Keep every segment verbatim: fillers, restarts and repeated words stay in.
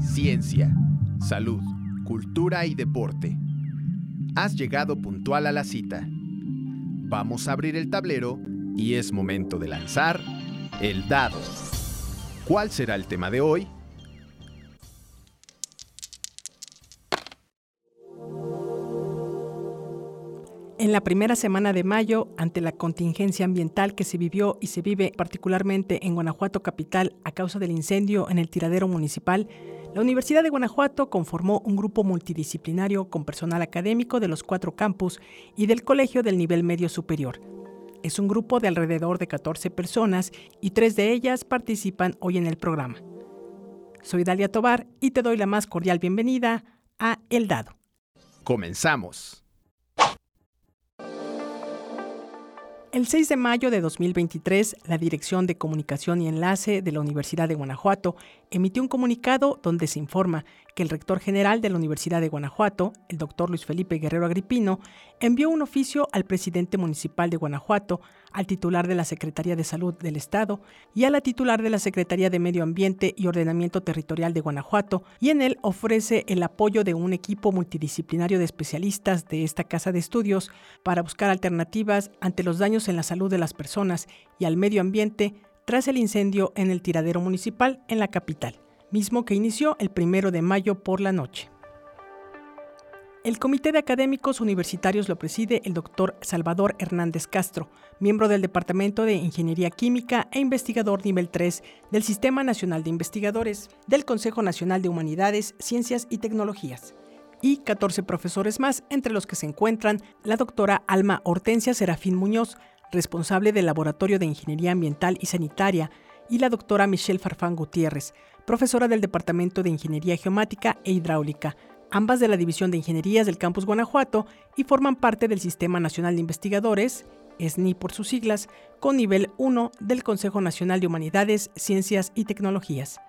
ciencia, salud, cultura y deporte. Has llegado puntual a la cita. Vamos a abrir el tablero y es momento de lanzar el dado. ¿Cuál será el tema de hoy? En la primera semana de mayo, ante la contingencia ambiental que se vivió y se vive particularmente en Guanajuato capital a causa del incendio en el tiradero municipal, la Universidad de Guanajuato conformó un grupo multidisciplinario con personal académico de los cuatro campus y del colegio del nivel medio superior. Es un grupo de alrededor de catorce personas y tres de ellas participan hoy en el programa. Soy Dalia Tovar y te doy la más cordial bienvenida a El Dado. Comenzamos. El seis de mayo de dos mil veintitrés, la Dirección de Comunicación y Enlace de la Universidad de Guanajuato emitió un comunicado donde se informa que el rector general de la Universidad de Guanajuato, el doctor Luis Felipe Guerrero Agripino, envió un oficio al presidente municipal de Guanajuato, al titular de la Secretaría de Salud del Estado y a la titular de la Secretaría de Medio Ambiente y Ordenamiento Territorial de Guanajuato, y en él ofrece el apoyo de un equipo multidisciplinario de especialistas de esta casa de estudios para buscar alternativas ante los daños en la salud de las personas y al medio ambiente tras el incendio en el tiradero municipal en la capital, mismo que inició el primero de mayo por la noche. El Comité de Académicos Universitarios lo preside el doctor Salvador Hernández Castro, miembro del Departamento de Ingeniería Química e investigador nivel tres del Sistema Nacional de Investigadores del Consejo Nacional de Humanidades, Ciencias y Tecnologías, y catorce profesores más, entre los que se encuentran la doctora Alma Hortensia Serafín Muñoz, responsable del Laboratorio de Ingeniería Ambiental y Sanitaria, y la doctora Michelle Farfán Gutiérrez, profesora del Departamento de Ingeniería Geomática e Hidráulica, ambas de la División de Ingenierías del Campus Guanajuato y forman parte del Sistema Nacional de Investigadores, S N I por sus siglas, con nivel uno del Consejo Nacional de Humanidades, Ciencias y Tecnologías.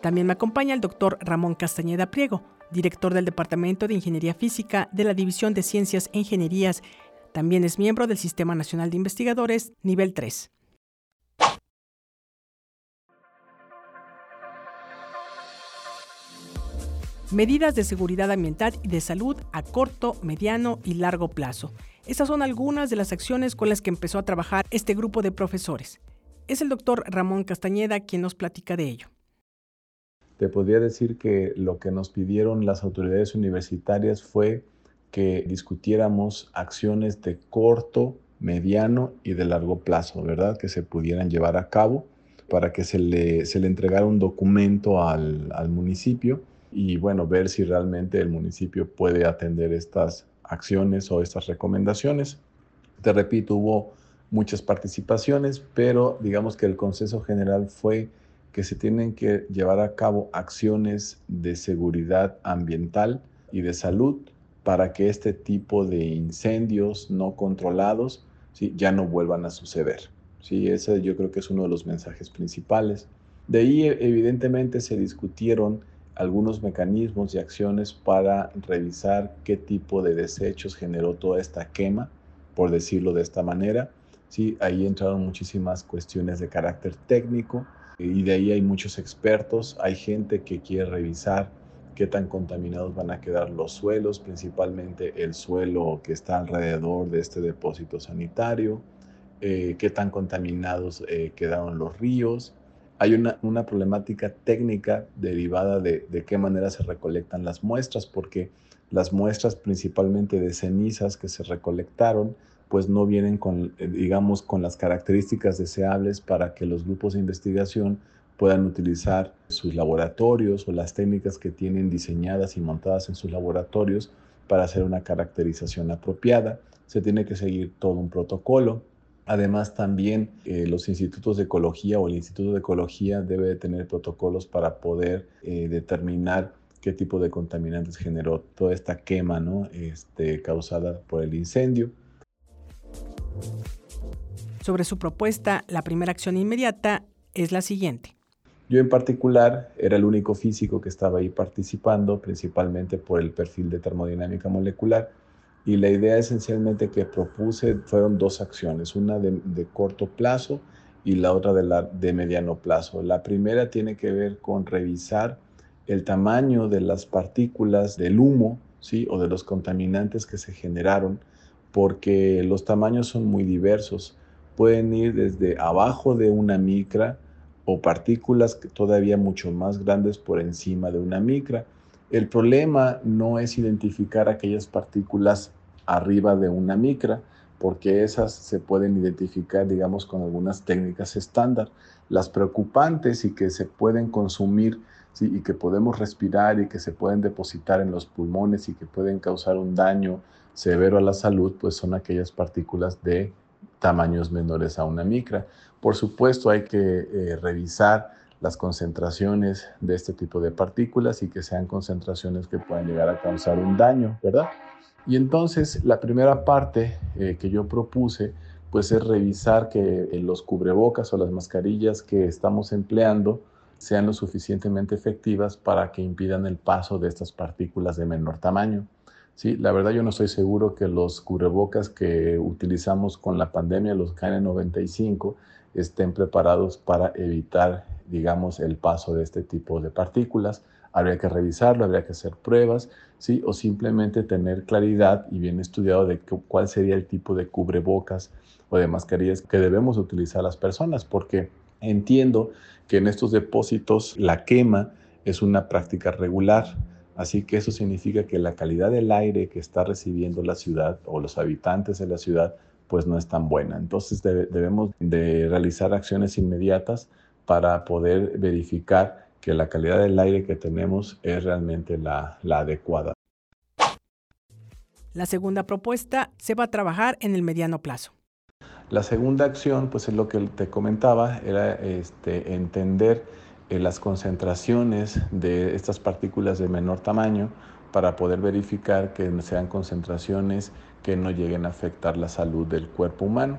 También me acompaña el doctor Ramón Castañeda Priego, director del Departamento de Ingeniería Física de la División de Ciencias e Ingenierías. También es miembro del Sistema Nacional de Investigadores, nivel tres. Medidas de seguridad ambiental y de salud a corto, mediano y largo plazo. Estas son algunas de las acciones con las que empezó a trabajar este grupo de profesores. Es el doctor Ramón Castañeda quien nos platica de ello. Te podría decir que lo que nos pidieron las autoridades universitarias fue que discutiéramos acciones de corto, mediano y de largo plazo, ¿verdad? Que se pudieran llevar a cabo para que se le, se le entregara un documento al, al municipio. Y bueno, ver si realmente el municipio puede atender estas acciones o estas recomendaciones. Te repito, hubo muchas participaciones, pero digamos que el consenso general fue que se tienen que llevar a cabo acciones de seguridad ambiental y de salud para que este tipo de incendios no controlados, ¿sí?, ya no vuelvan a suceder. Sí, ese yo creo que es uno de los mensajes principales. De ahí evidentemente se discutieron algunos mecanismos y acciones para revisar qué tipo de desechos generó toda esta quema, por decirlo de esta manera. Sí, ahí entraron muchísimas cuestiones de carácter técnico y de ahí hay muchos expertos. Hay gente que quiere revisar qué tan contaminados van a quedar los suelos, principalmente el suelo que está alrededor de este depósito sanitario, eh, qué tan contaminados eh, quedaron los ríos. Hay una, una problemática técnica derivada de, de qué manera se recolectan las muestras, porque las muestras principalmente de cenizas que se recolectaron, pues no vienen con, digamos, con las características deseables para que los grupos de investigación puedan utilizar sus laboratorios o las técnicas que tienen diseñadas y montadas en sus laboratorios para hacer una caracterización apropiada. Se tiene que seguir todo un protocolo. Además, también eh, los institutos de ecología o el Instituto de Ecología debe de tener protocolos para poder eh, determinar qué tipo de contaminantes generó toda esta quema, ¿no? este, causada por el incendio. Sobre su propuesta, la primera acción inmediata es la siguiente. Yo en particular era el único físico que estaba ahí participando, principalmente por el perfil de termodinámica molecular. Y la idea esencialmente que propuse fueron dos acciones, una de, de corto plazo y la otra de, la, de mediano plazo. La primera tiene que ver con revisar el tamaño de las partículas del humo, ¿sí?, o de los contaminantes que se generaron, porque los tamaños son muy diversos. Pueden ir desde abajo de una micra o partículas todavía mucho más grandes por encima de una micra. El problema no es identificar aquellas partículas arriba de una micra, porque esas se pueden identificar, digamos, con algunas técnicas estándar. Las preocupantes y que se pueden consumir, ¿sí?, y que podemos respirar y que se pueden depositar en los pulmones y que pueden causar un daño severo a la salud, pues son aquellas partículas de tamaños menores a una micra. Por supuesto, hay que eh, revisar las concentraciones de este tipo de partículas y que sean concentraciones que puedan llegar a causar un daño, ¿verdad? Y entonces la primera parte eh, que yo propuse, pues es revisar que los cubrebocas o las mascarillas que estamos empleando sean lo suficientemente efectivas para que impidan el paso de estas partículas de menor tamaño, ¿sí? La verdad yo no estoy seguro que los cubrebocas que utilizamos con la pandemia, los K N noventa y cinco, estén preparados para evitar, digamos, el paso de este tipo de partículas. Habría que revisarlo, habría que hacer pruebas, ¿sí?, o simplemente tener claridad y bien estudiado de que, cuál sería el tipo de cubrebocas o de mascarillas que debemos utilizar las personas, porque entiendo que en estos depósitos la quema es una práctica regular, así que eso significa que la calidad del aire que está recibiendo la ciudad o los habitantes de la ciudad pues no es tan buena. Entonces deb- debemos de realizar acciones inmediatas para poder verificar que la calidad del aire que tenemos es realmente la, la adecuada. La segunda propuesta se va a trabajar en el mediano plazo. La segunda acción, pues es lo que te comentaba, era este, entender eh, las concentraciones de estas partículas de menor tamaño para poder verificar que sean concentraciones que no lleguen a afectar la salud del cuerpo humano.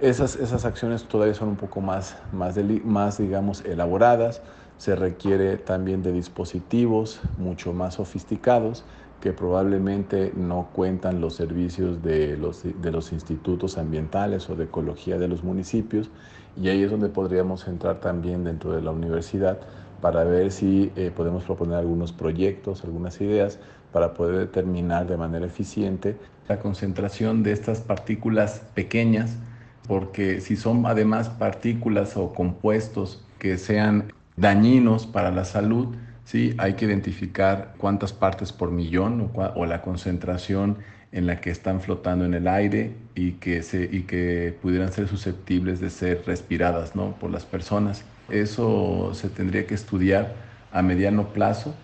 Esas, esas acciones todavía son un poco más, más, deli- más, digamos, elaboradas. Se requiere también de dispositivos mucho más sofisticados que probablemente no cuentan los servicios de los, de los institutos ambientales o de ecología de los municipios, y ahí es donde podríamos entrar también dentro de la universidad para ver si eh, podemos proponer algunos proyectos, algunas ideas para poder determinar de manera eficiente la concentración de estas partículas pequeñas, porque si son además partículas o compuestos que sean dañinos para la salud, ¿sí?, hay que identificar cuántas partes por millón o, cua- o la concentración en la que están flotando en el aire y que, se, y que pudieran ser susceptibles de ser respiradas, ¿no?, por las personas. Eso se tendría que estudiar a mediano plazo.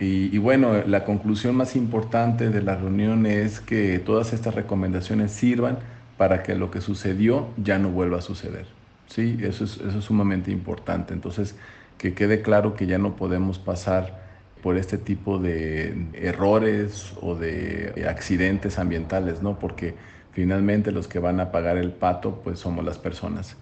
Y, y bueno, la conclusión más importante de la reunión es que todas estas recomendaciones sirvan para que lo que sucedió ya no vuelva a suceder, ¿sí? Eso es, eso es sumamente importante. Entonces, que quede claro que ya no podemos pasar por este tipo de errores o de accidentes ambientales, ¿no?, porque finalmente los que van a pagar el pato pues somos las personas.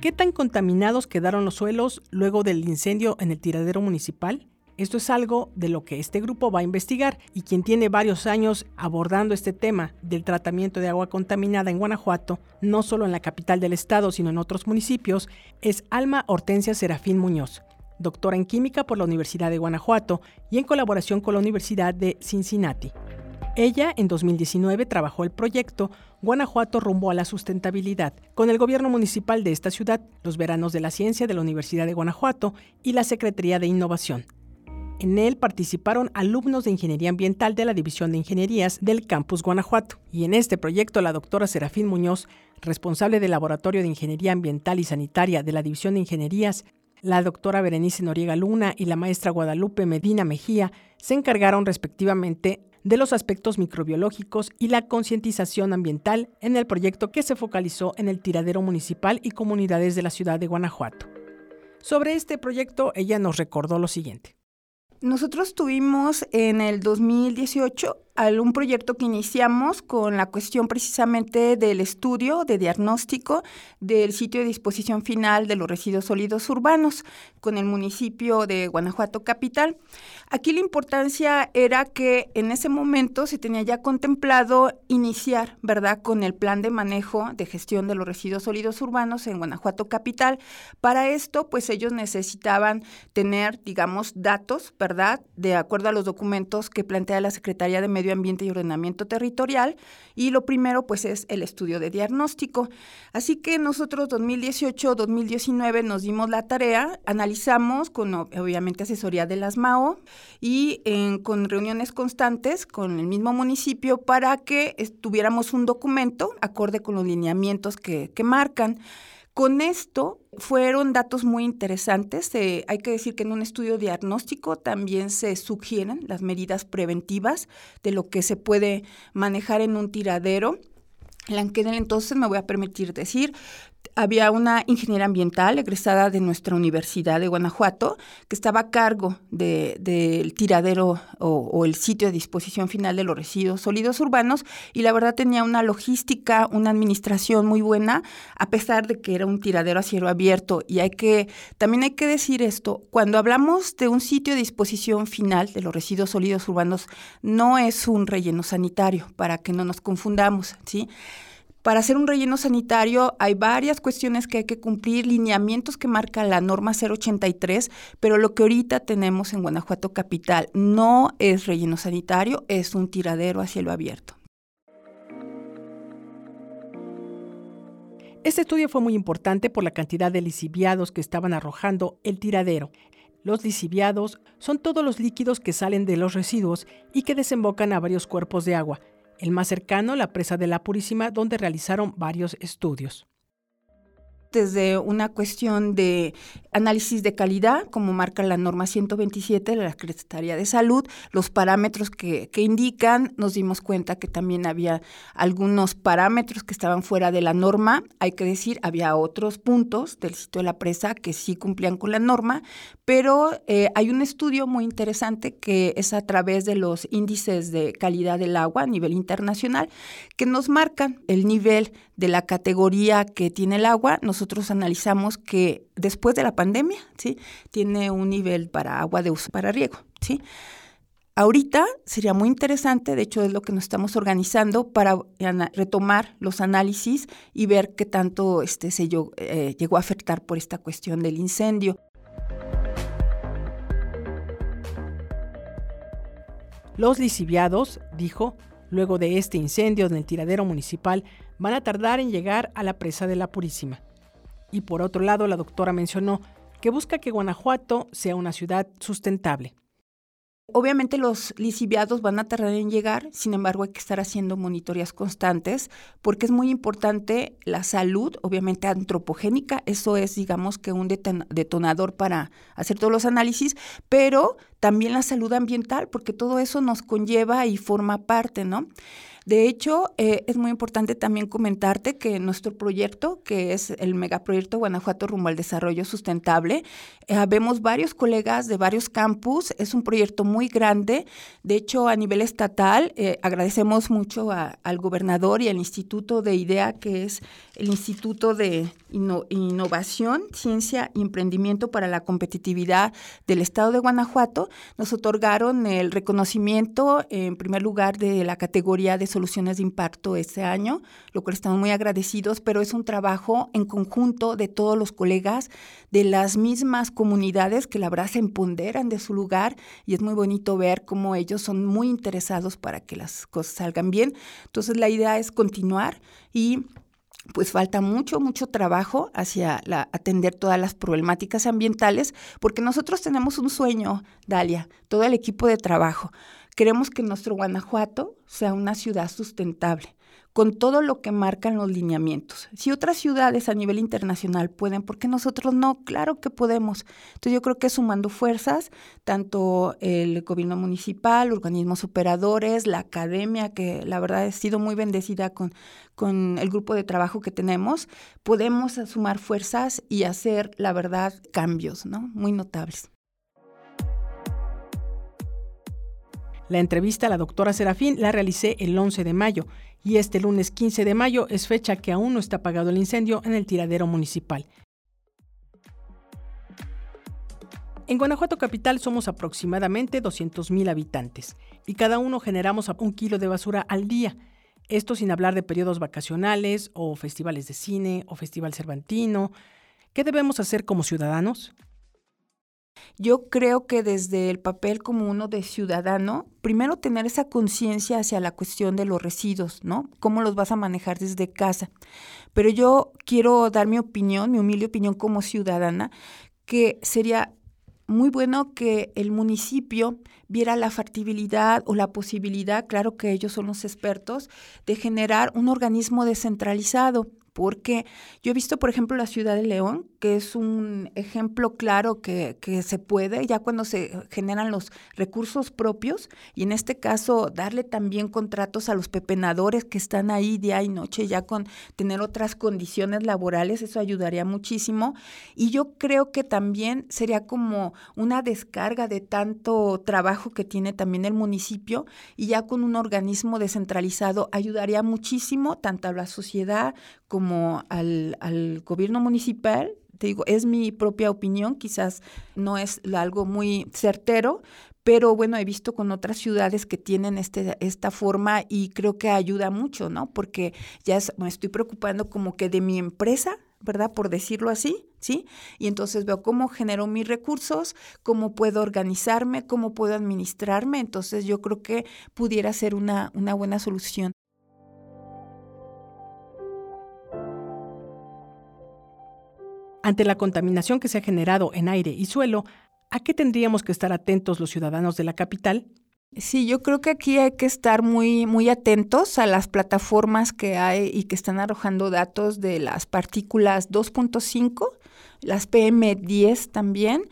¿Qué tan contaminados quedaron los suelos luego del incendio en el tiradero municipal? Esto es algo de lo que este grupo va a investigar, y quien tiene varios años abordando este tema del tratamiento de agua contaminada en Guanajuato, no solo en la capital del estado, sino en otros municipios, es Alma Hortensia Serafín Muñoz, doctora en química por la Universidad de Guanajuato y en colaboración con la Universidad de Cincinnati. Ella, en dos mil diecinueve, trabajó el proyecto Guanajuato rumbo a la sustentabilidad con el gobierno municipal de esta ciudad, los veranos de la ciencia de la Universidad de Guanajuato y la Secretaría de Innovación. En él participaron alumnos de Ingeniería Ambiental de la División de Ingenierías del Campus Guanajuato. Y en este proyecto, la doctora Serafín Muñoz, responsable del Laboratorio de Ingeniería Ambiental y Sanitaria de la División de Ingenierías, la doctora Berenice Noriega Luna y la maestra Guadalupe Medina Mejía se encargaron respectivamente de los aspectos microbiológicos y la concientización ambiental en el proyecto que se focalizó en el tiradero municipal y comunidades de la ciudad de Guanajuato. Sobre este proyecto, ella nos recordó lo siguiente. Nosotros tuvimos en el dos mil dieciocho algún proyecto que iniciamos con la cuestión precisamente del estudio, de diagnóstico del sitio de disposición final de los residuos sólidos urbanos con el municipio de Guanajuato Capital. Aquí la importancia era que en ese momento se tenía ya contemplado iniciar, ¿verdad?, con el plan de manejo de gestión de los residuos sólidos urbanos en Guanajuato Capital. Para esto, pues ellos necesitaban tener, digamos, datos, ¿verdad?, de acuerdo a los documentos que plantea la Secretaría de Medio Ambiente y Ordenamiento Territorial, y lo primero pues es el estudio de diagnóstico. Así que nosotros dos mil dieciocho dos mil diecinueve nos dimos la tarea, analizamos con obviamente asesoría de las M A O y en, con reuniones constantes con el mismo municipio para que tuviéramos un documento acorde con los lineamientos que, que marcan. Con esto fueron datos muy interesantes. Eh, hay que decir que en un estudio diagnóstico también se sugieren las medidas preventivas de lo que se puede manejar en un tiradero. En aquel entonces, me voy a permitir decir, había una ingeniera ambiental egresada de nuestra Universidad de Guanajuato que estaba a cargo del de, de tiradero o, o el sitio de disposición final de los residuos sólidos urbanos, y la verdad tenía una logística, una administración muy buena, a pesar de que era un tiradero a cielo abierto. Y hay que también hay que decir esto, cuando hablamos de un sitio de disposición final de los residuos sólidos urbanos, no es un relleno sanitario, para que no nos confundamos, ¿sí? Para hacer un relleno sanitario hay varias cuestiones que hay que cumplir, lineamientos que marca la norma cero ochenta y tres, pero lo que ahorita tenemos en Guanajuato Capital no es relleno sanitario, es un tiradero a cielo abierto. Este estudio fue muy importante por la cantidad de lixiviados que estaban arrojando el tiradero. Los lixiviados son todos los líquidos que salen de los residuos y que desembocan a varios cuerpos de agua. El más cercano, la presa de la Purísima, donde realizaron varios estudios. Desde una cuestión de análisis de calidad, como marca la norma ciento veintisiete de la Secretaría de Salud, los parámetros que, que indican, nos dimos cuenta que también había algunos parámetros que estaban fuera de la norma. Hay que decir, había otros puntos del sitio de la presa que sí cumplían con la norma, pero eh, hay un estudio muy interesante que es a través de los índices de calidad del agua a nivel internacional, que nos marcan el nivel de la categoría que tiene el agua. Nosotros analizamos que después de la pandemia, ¿sí?, tiene un nivel para agua de uso para riego, ¿sí? Ahorita sería muy interesante, de hecho es lo que nos estamos organizando para retomar los análisis y ver qué tanto este, se eh, llegó a afectar por esta cuestión del incendio. Los lixiviados, dijo, luego de este incendio en el tiradero municipal, van a tardar en llegar a la presa de la Purísima. Y por otro lado, la doctora mencionó que busca que Guanajuato sea una ciudad sustentable. Obviamente los lixiviados van a tardar en llegar, sin embargo hay que estar haciendo monitorías constantes porque es muy importante la salud, obviamente antropogénica, eso es digamos que un detonador para hacer todos los análisis, pero también la salud ambiental porque todo eso nos conlleva y forma parte, ¿no? De hecho, eh, es muy importante también comentarte que nuestro proyecto, que es el megaproyecto Guanajuato rumbo al desarrollo sustentable, eh, vemos varios colegas de varios campus, es un proyecto muy grande, de hecho a nivel estatal eh, agradecemos mucho a, al gobernador y al Instituto de IDEA, que es el Instituto de Inno- Innovación, Ciencia y Emprendimiento para la Competitividad del Estado de Guanajuato, nos otorgaron el reconocimiento eh, en primer lugar de la categoría de soluciones de impacto este año, lo cual estamos muy agradecidos, pero es un trabajo en conjunto de todos los colegas de las mismas comunidades que la verdad se empoderan de su lugar y es muy bonito ver cómo ellos son muy interesados para que las cosas salgan bien. Entonces la idea es continuar y pues falta mucho, mucho trabajo hacia la, atender todas las problemáticas ambientales porque nosotros tenemos un sueño, Dalia, todo el equipo de trabajo. Queremos que nuestro Guanajuato sea una ciudad sustentable, con todo lo que marcan los lineamientos. Si otras ciudades a nivel internacional pueden, ¿por qué nosotros no? Claro que podemos. Entonces yo creo que sumando fuerzas, tanto el gobierno municipal, organismos operadores, la academia, que la verdad he sido muy bendecida con, con el grupo de trabajo que tenemos, podemos sumar fuerzas y hacer, la verdad, cambios, ¿no?, muy notables. La entrevista a la doctora Serafín la realicé el once de mayo y este lunes quince de mayo es fecha que aún no está apagado el incendio en el tiradero municipal. En Guanajuato capital somos aproximadamente doscientos mil habitantes y cada uno generamos un kilo de basura al día. Esto sin hablar de periodos vacacionales o festivales de cine o festival cervantino. ¿Qué debemos hacer como ciudadanos? Yo creo que desde el papel como uno de ciudadano, primero tener esa conciencia hacia la cuestión de los residuos, ¿no? ¿Cómo los vas a manejar desde casa? Pero yo quiero dar mi opinión, mi humilde opinión como ciudadana, que sería muy bueno que el municipio viera la factibilidad o la posibilidad, claro que ellos son los expertos, de generar un organismo descentralizado. Porque yo he visto, por ejemplo, la ciudad de León, que es un ejemplo claro que, que se puede, ya cuando se generan los recursos propios, y en este caso darle también contratos a los pepenadores que están ahí día y noche, ya con tener otras condiciones laborales, eso ayudaría muchísimo. Y yo creo que también sería como una descarga de tanto trabajo que tiene también el municipio, y ya con un organismo descentralizado ayudaría muchísimo tanto a la sociedad como como al, al gobierno municipal. Te digo, es mi propia opinión, quizás no es algo muy certero, pero bueno, he visto con otras ciudades que tienen este, esta forma y creo que ayuda mucho, ¿no? Porque ya es, me estoy preocupando como que de mi empresa, ¿verdad? Por decirlo así, ¿sí? Y entonces veo cómo genero mis recursos, cómo puedo organizarme, cómo puedo administrarme. Entonces yo creo que pudiera ser una, una buena solución. Ante la contaminación que se ha generado en aire y suelo, ¿a qué tendríamos que estar atentos los ciudadanos de la capital? Sí, yo creo que aquí hay que estar muy, muy atentos a las plataformas que hay y que están arrojando datos de las partículas dos punto cinco, las P M diez también,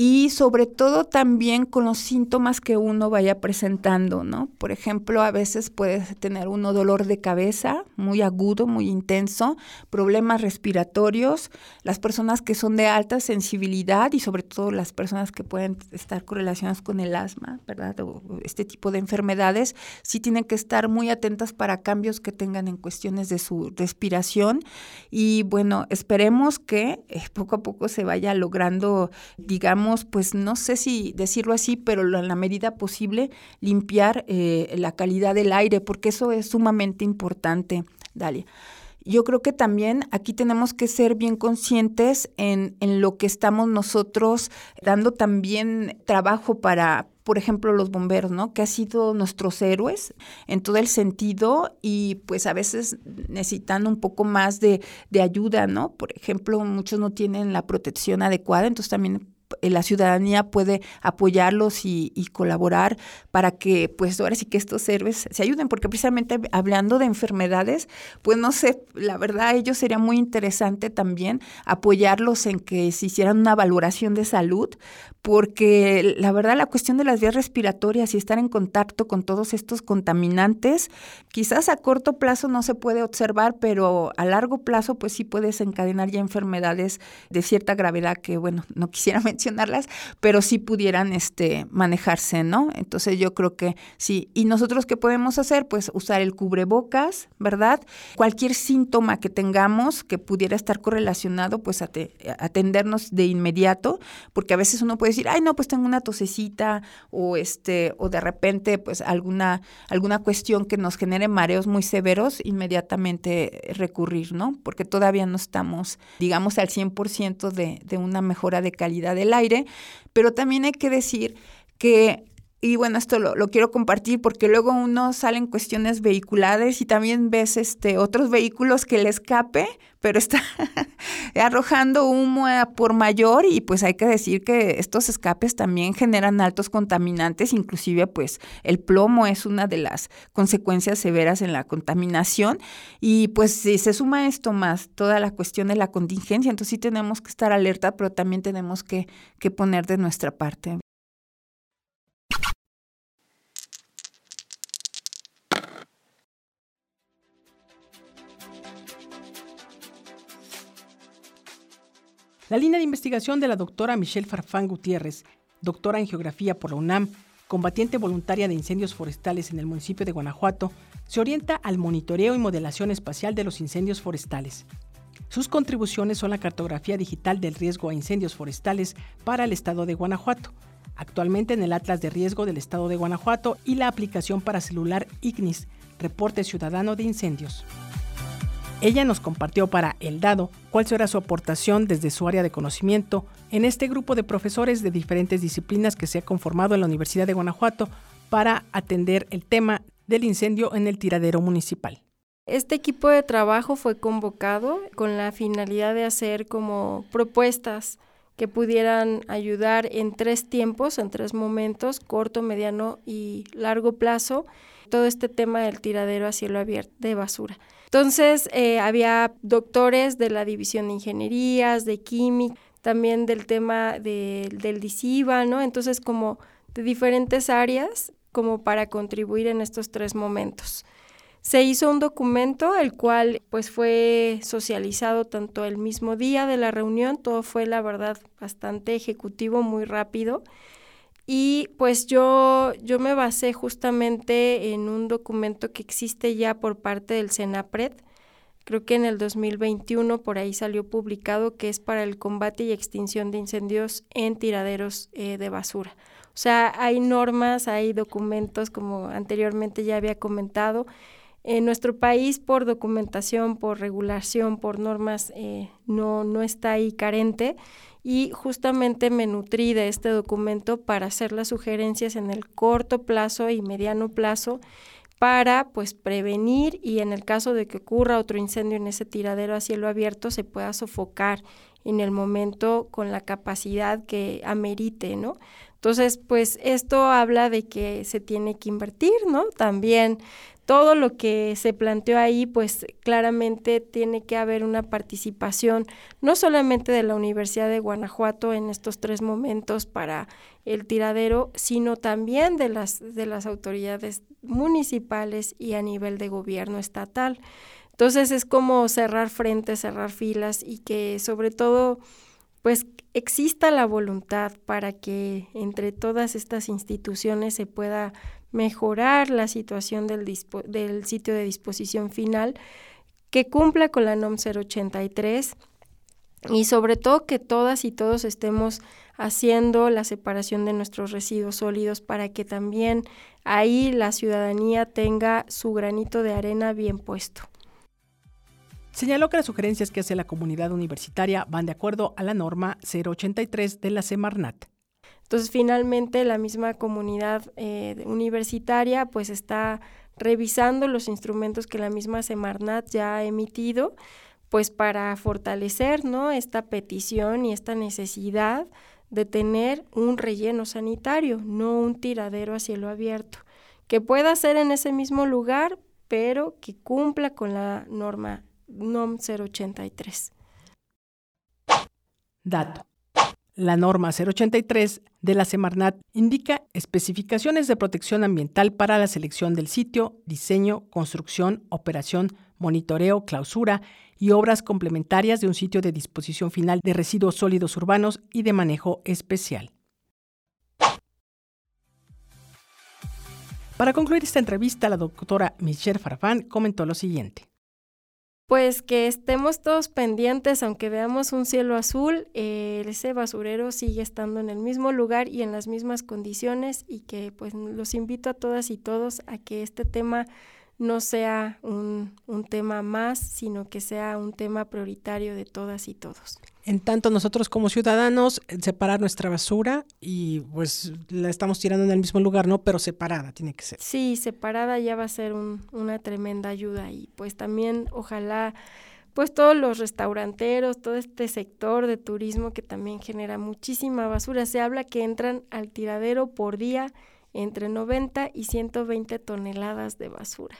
y sobre todo también con los síntomas que uno vaya presentando, ¿no? Por ejemplo, a veces puedes tener uno dolor de cabeza muy agudo, muy intenso, problemas respiratorios, las personas que son de alta sensibilidad y sobre todo las personas que pueden estar correlacionadas con el asma, ¿verdad? O este tipo de enfermedades, sí tienen que estar muy atentas para cambios que tengan en cuestiones de su respiración. Y bueno, esperemos que eh, poco a poco se vaya logrando, digamos, pues no sé si decirlo así, pero en la medida posible limpiar eh, la calidad del aire, porque eso es sumamente importante, Dalia. Yo creo que también aquí tenemos que ser bien conscientes en, en lo que estamos nosotros dando también trabajo para, por ejemplo, los bomberos, ¿no? Que han sido nuestros héroes en todo el sentido y pues a veces necesitan un poco más de, de ayuda, ¿no? Por ejemplo, muchos no tienen la protección adecuada, entonces también la ciudadanía puede apoyarlos y, y colaborar para que, pues, ahora sí que estos héroes se ayuden, porque precisamente hablando de enfermedades, pues, no sé, la verdad, ellos sería muy interesante también apoyarlos en que se hicieran una valoración de salud, porque la verdad, la cuestión de las vías respiratorias y estar en contacto con todos estos contaminantes, quizás a corto plazo no se puede observar, pero a largo plazo, pues, sí puede desencadenar ya enfermedades de cierta gravedad que, bueno, no quisiera mencionar. mencionarlas, pero sí pudieran este, manejarse, ¿no? Entonces yo creo que sí. ¿Y nosotros qué podemos hacer? Pues usar el cubrebocas, ¿verdad? Cualquier síntoma que tengamos que pudiera estar correlacionado, pues atendernos de inmediato, porque a veces uno puede decir, ay, no, pues tengo una tosecita o este o de repente pues alguna, alguna cuestión que nos genere mareos muy severos, inmediatamente recurrir, ¿no? Porque todavía no estamos, digamos, al cien por ciento de, de una mejora de calidad del aire, pero también hay que decir que, y bueno, esto lo, lo quiero compartir porque luego uno sale en cuestiones vehiculares y también ves este, otros vehículos que el escape, pero está arrojando humo por mayor y pues hay que decir que estos escapes también generan altos contaminantes, inclusive pues el plomo es una de las consecuencias severas en la contaminación y pues si se suma esto más toda la cuestión de la contingencia, entonces sí tenemos que estar alerta, pero también tenemos que, que poner de nuestra parte. La línea de investigación de la doctora Michelle Farfán Gutiérrez, doctora en Geografía por la UNAM, combatiente voluntaria de incendios forestales en el municipio de Guanajuato, se orienta al monitoreo y modelación espacial de los incendios forestales. Sus contribuciones son la cartografía digital del riesgo a incendios forestales para el estado de Guanajuato, actualmente en el Atlas de Riesgo del estado de Guanajuato, y la aplicación para celular IGNIS, Reporte Ciudadano de Incendios. Ella nos compartió para El Dado cuál será su aportación desde su área de conocimiento en este grupo de profesores de diferentes disciplinas que se ha conformado en la Universidad de Guanajuato para atender el tema del incendio en el tiradero municipal. Este equipo de trabajo fue convocado con la finalidad de hacer como propuestas que pudieran ayudar en tres tiempos, en tres momentos, corto, mediano y largo plazo, todo este tema del tiradero a cielo abierto de basura. Entonces, eh, había doctores de la División de Ingenierías, de Química, también del tema de, del DICIVA, ¿no? Entonces, como de diferentes áreas, como para contribuir en estos tres momentos. Se hizo un documento, el cual pues fue socializado tanto el mismo día de la reunión, todo fue, la verdad, bastante ejecutivo, muy rápido. Y pues yo, yo me basé justamente en un documento que existe ya por parte del CENAPRED, creo que en el dos mil veintiuno por ahí salió publicado, que es para el combate y extinción de incendios en tiraderos eh, de basura. O sea, hay normas, hay documentos, como anteriormente ya había comentado. En nuestro país, por documentación, por regulación, por normas, eh, no, no está ahí carente. Y justamente me nutrí de este documento para hacer las sugerencias en el corto plazo y mediano plazo para pues prevenir, y en el caso de que ocurra otro incendio en ese tiradero a cielo abierto se pueda sofocar en el momento con la capacidad que amerite, ¿no? Entonces, pues esto habla de que se tiene que invertir, ¿no? También todo lo que se planteó ahí, pues claramente tiene que haber una participación no solamente de la Universidad de Guanajuato en estos tres momentos para el tiradero, sino también de las, de las autoridades municipales y a nivel de gobierno estatal. Entonces es como cerrar frentes, cerrar filas, y que sobre todo pues exista la voluntad para que entre todas estas instituciones se pueda mejorar la situación del, dispo- del sitio de disposición final, que cumpla con la NOM cero ochenta y tres, y sobre todo que todas y todos estemos haciendo la separación de nuestros residuos sólidos para que también ahí la ciudadanía tenga su granito de arena bien puesto. Señaló que las sugerencias que hace la comunidad universitaria van de acuerdo a la norma cero ochenta y tres de la Semarnat. Entonces, finalmente, la misma comunidad eh, universitaria pues está revisando los instrumentos que la misma Semarnat ya ha emitido, pues para fortalecer, ¿no?, esta petición y esta necesidad de tener un relleno sanitario, no un tiradero a cielo abierto, que pueda ser en ese mismo lugar, pero que cumpla con la norma NOM cero ochenta y tres. Dato. La norma cero ochenta y tres de la Semarnat indica especificaciones de protección ambiental para la selección del sitio, diseño, construcción, operación, monitoreo, clausura y obras complementarias de un sitio de disposición final de residuos sólidos urbanos y de manejo especial. Para concluir esta entrevista, la doctora Michelle Farfán comentó lo siguiente. Pues que estemos todos pendientes, aunque veamos un cielo azul, eh, ese basurero sigue estando en el mismo lugar y en las mismas condiciones, y que pues los invito a todas y todos a que este tema no sea un, un tema más, sino que sea un tema prioritario de todas y todos. En tanto, nosotros como ciudadanos, separar nuestra basura, y pues la estamos tirando en el mismo lugar, ¿no? Pero separada tiene que ser. Sí, separada ya va a ser un, una tremenda ayuda, y pues también ojalá pues todos los restauranteros, todo este sector de turismo que también genera muchísima basura. Se habla que entran al tiradero por día entre noventa y ciento veinte toneladas de basura.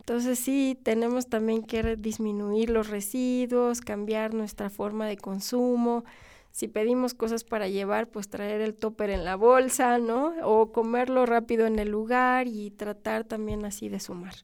Entonces sí, tenemos también que disminuir los residuos, cambiar nuestra forma de consumo. Si pedimos cosas para llevar, pues traer el tupper en la bolsa, ¿no? O comerlo rápido en el lugar, y tratar también así de sumar.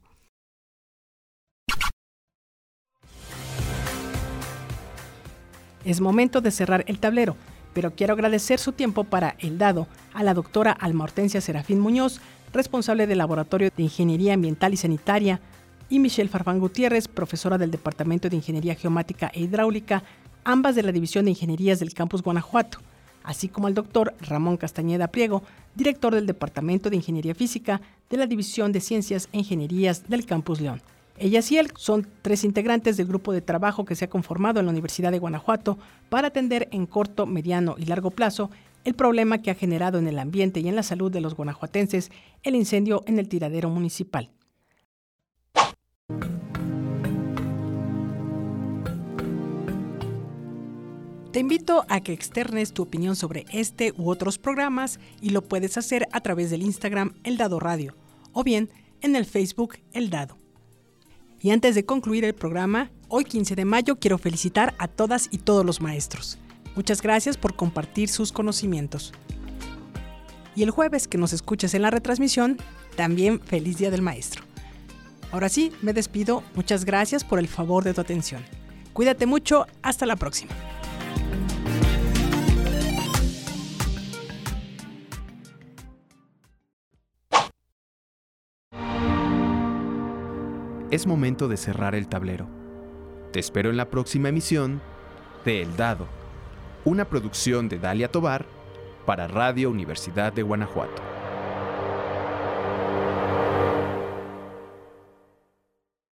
Es momento de cerrar el tablero, pero quiero agradecer su tiempo para El Dado a la doctora Alma Hortensia Serafín Muñoz, responsable del Laboratorio de Ingeniería Ambiental y Sanitaria, y Michelle Farfán Gutiérrez, profesora del Departamento de Ingeniería Geomática e Hidráulica, ambas de la División de Ingenierías del Campus Guanajuato, así como al doctor Ramón Castañeda Priego, director del Departamento de Ingeniería Física de la División de Ciencias e Ingenierías del Campus León. Ellas y él son tres integrantes del grupo de trabajo que se ha conformado en la Universidad de Guanajuato para atender en corto, mediano y largo plazo el problema que ha generado en el ambiente y en la salud de los guanajuatenses el incendio en el tiradero municipal. Te invito a que externes tu opinión sobre este u otros programas y lo puedes hacer a través del Instagram El Dado Radio o bien en el Facebook El Dado. Y antes de concluir el programa, hoy quince de mayo quiero felicitar a todas y todos los maestros. Muchas gracias por compartir sus conocimientos. Y el jueves que nos escuches en la retransmisión, también feliz Día del Maestro. Ahora sí, me despido. Muchas gracias por el favor de tu atención. Cuídate mucho. Hasta la próxima. Es momento de cerrar el tablero. Te espero en la próxima emisión de El Dado, una producción de Dalia Tovar para Radio Universidad de Guanajuato.